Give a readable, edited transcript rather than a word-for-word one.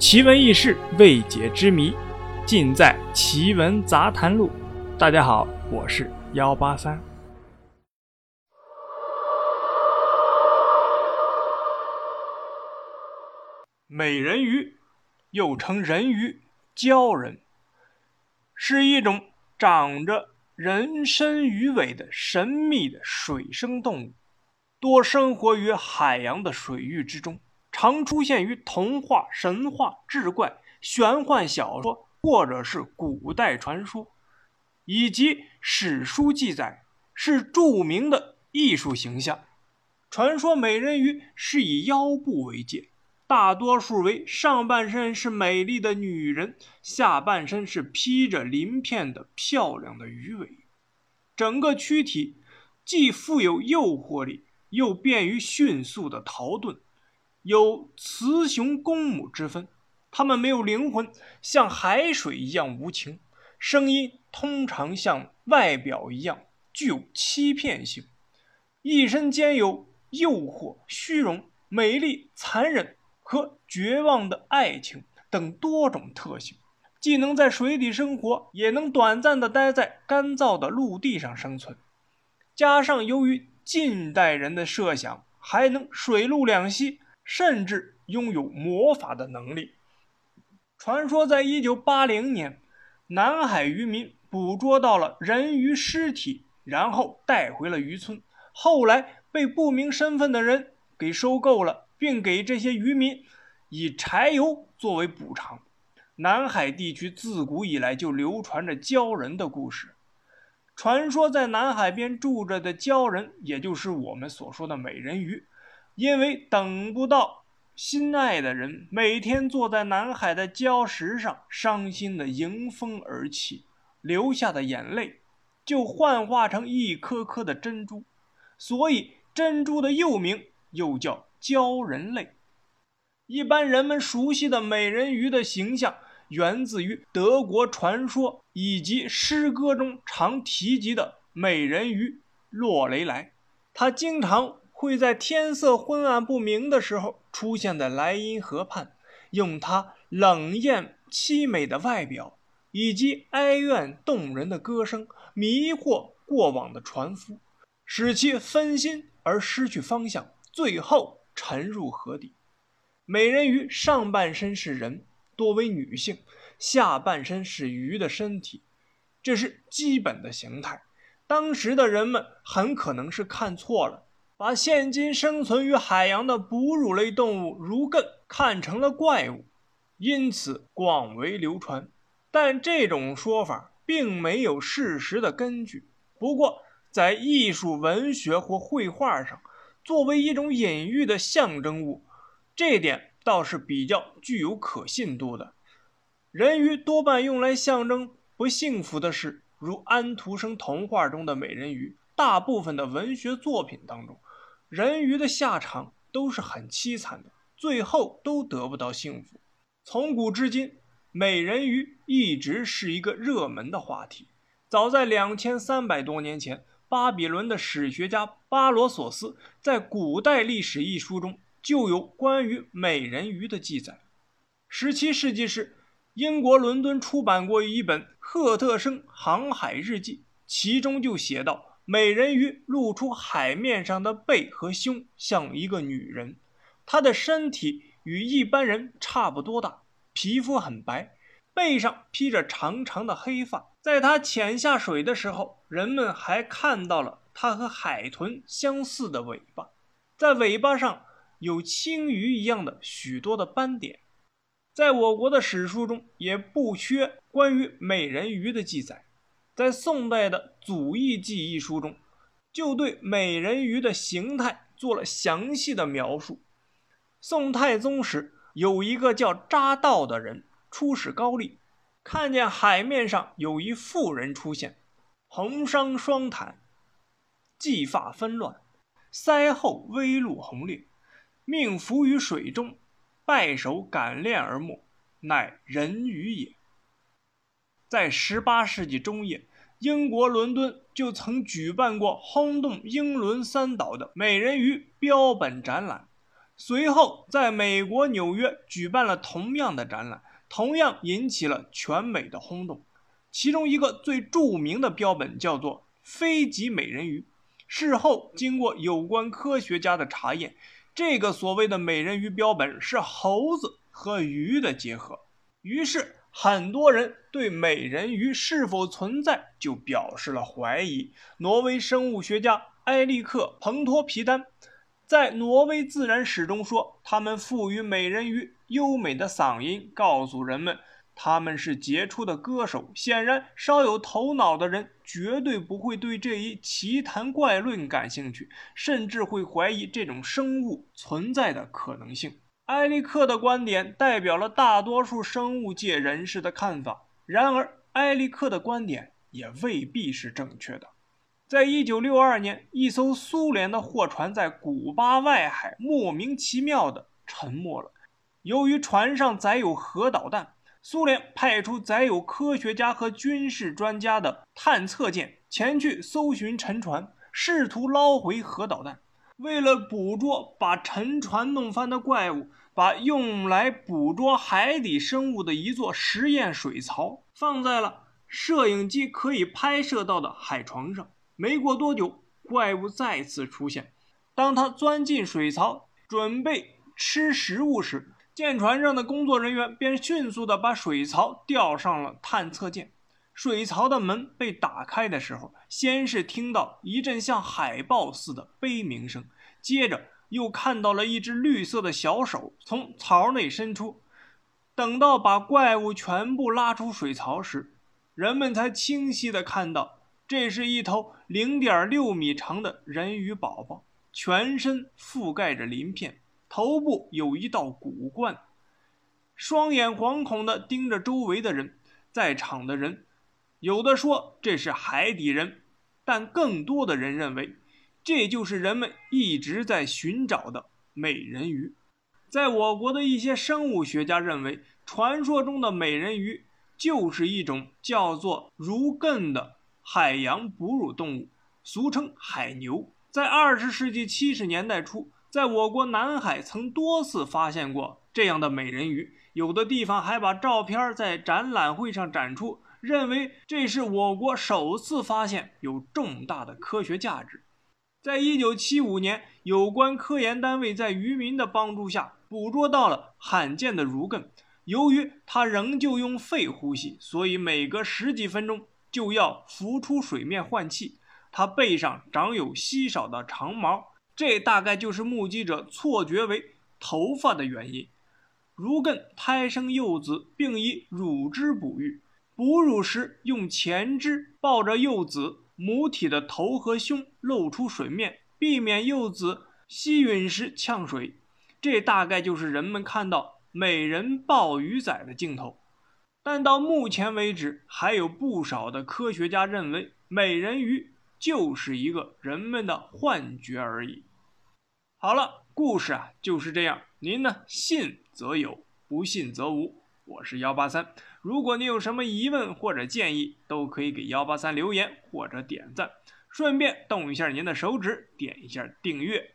奇闻异事，未解之谜，尽在奇闻杂谈录。大家好，我是183。美人鱼，又称人鱼、鲛人，是一种长着人身鱼尾的神秘的水生动物，多生活于海洋的水域之中，常出现于童话、神话、志怪、玄幻小说，或者是古代传说，以及史书记载，是著名的艺术形象。传说美人鱼是以腰部为界，大多数为上半身是美丽的女人，下半身是披着鳞片的漂亮的鱼尾，整个躯体既富有诱惑力，又便于迅速的逃遁，有雌雄公母之分。它们没有灵魂，像海水一样无情，声音通常像外表一样具有欺骗性，一身兼有诱惑、虚荣、美丽、残忍和绝望的爱情等多种特性，既能在水底生活，也能短暂的待在干燥的陆地上生存。加上由于近代人的设想，还能水陆两栖，甚至拥有魔法的能力。传说在1980年，南海渔民捕捉到了人鱼尸体，然后带回了渔村，后来被不明身份的人给收购了，并给这些渔民以柴油作为补偿。南海地区自古以来就流传着鲛人的故事，传说在南海边住着的鲛人，也就是我们所说的美人鱼，因为等不到心爱的人，每天坐在南海的礁石上，伤心的迎风而泣，流下的眼泪就幻化成一颗颗的珍珠，所以珍珠的幼名又叫鲛人泪。一般人们熟悉的美人鱼的形象，源自于德国传说以及诗歌中常提及的美人鱼洛雷莱，她经常会在天色昏暗不明的时候出现在莱茵河畔，用她冷艳凄美的外表以及哀怨动人的歌声迷惑过往的船夫，使其分心而失去方向，最后沉入河底。美人鱼上半身是人，多为女性，下半身是鱼的身体，这是基本的形态。当时的人们很可能是看错了，把现今生存于海洋的哺乳类动物如艮看成了怪物，因此广为流传，但这种说法并没有事实的根据。不过在艺术、文学或绘画上，作为一种隐喻的象征物，这点倒是比较具有可信度的。人鱼多半用来象征不幸福的事，如安徒生童话中的美人鱼。大部分的文学作品当中，人鱼的下场都是很凄惨的，最后都得不到幸福。从古至今，美人鱼一直是一个热门的话题。早在2300多年前，巴比伦的史学家巴罗索斯在《古代历史》一书中就有关于美人鱼的记载。17世纪时，英国伦敦出版过一本赫特生航海日记，其中就写到，美人鱼露出海面上的背和胸，像一个女人，她的身体与一般人差不多大，皮肤很白，背上披着长长的黑发。在她潜下水的时候，人们还看到了她和海豚相似的尾巴，在尾巴上有青鱼一样的许多的斑点。在我国的史书中也不缺关于美人鱼的记载，在宋代的《祖义记》一书中就对美人鱼的形态做了详细的描述。宋太宗时，有一个叫扎道的人出使高丽，看见海面上有一妇人出现，红裳双毯，髻发纷乱，腮后微露红裂，命浮于水中，拜手感恋而没，乃人鱼也。在18世纪中叶，英国伦敦就曾举办过轰动英伦三岛的美人鱼标本展览，随后在美国纽约举办了同样的展览，同样引起了全美的轰动。其中一个最著名的标本叫做非脊美人鱼。事后经过有关科学家的查验，这个所谓的美人鱼标本是猴子和鱼的结合。于是很多人对美人鱼是否存在就表示了怀疑。挪威生物学家埃利克·彭托皮丹在《挪威自然史》中说，他们赋予美人鱼优美的嗓音，告诉人们他们是杰出的歌手。显然，稍有头脑的人绝对不会对这一奇谈怪论感兴趣，甚至会怀疑这种生物存在的可能性。埃利克的观点代表了大多数生物界人士的看法，然而埃利克的观点也未必是正确的。在1962年，一艘苏联的货船在古巴外海莫名其妙地沉没了。由于船上载有核导弹，苏联派出载有科学家和军事专家的探测舰前去搜寻沉船，试图捞回核导弹。为了捕捉把沉船弄翻的怪物，把用来捕捉海底生物的一座实验水槽放在了摄影机可以拍摄到的海床上。没过多久，怪物再次出现。当它钻进水槽准备吃食物时，舰船上的工作人员便迅速地把水槽吊上了探测舰。水槽的门被打开的时候，先是听到一阵像海豹似的悲鸣声，接着又看到了一只绿色的小手从槽内伸出。等到把怪物全部拉出水槽时，人们才清晰地看到，这是一头 0.6 米长的人鱼宝宝，全身覆盖着鳞片，头部有一道骨冠，双眼惶恐地盯着周围的人。在场的人有的说这是海底人，但更多的人认为这就是人们一直在寻找的美人鱼。在我国的一些生物学家认为，传说中的美人鱼就是一种叫做儒艮的海洋哺乳动物，俗称海牛。在20世纪70年代初，在我国南海曾多次发现过这样的美人鱼，有的地方还把照片在展览会上展出，认为这是我国首次发现，有重大的科学价值。在1975年，有关科研单位在渔民的帮助下捕捉到了罕见的儒艮。由于它仍旧用肺呼吸，所以每隔十几分钟就要浮出水面换气。它背上长有稀少的长毛，这大概就是目击者错觉为头发的原因。儒艮胎生幼子，并以乳汁哺育，哺乳时用前肢抱着幼子，母体的头和胸露出水面，避免幼子吸吮时呛水。这大概就是人们看到美人抱鱼仔的镜头。但到目前为止，还有不少的科学家认为美人鱼就是一个人们的幻觉而已。好了，故事就是这样。您呢，信则有，不信则无。我是183，如果您有什么疑问或者建议，都可以给183留言或者点赞，顺便动一下您的手指，点一下订阅。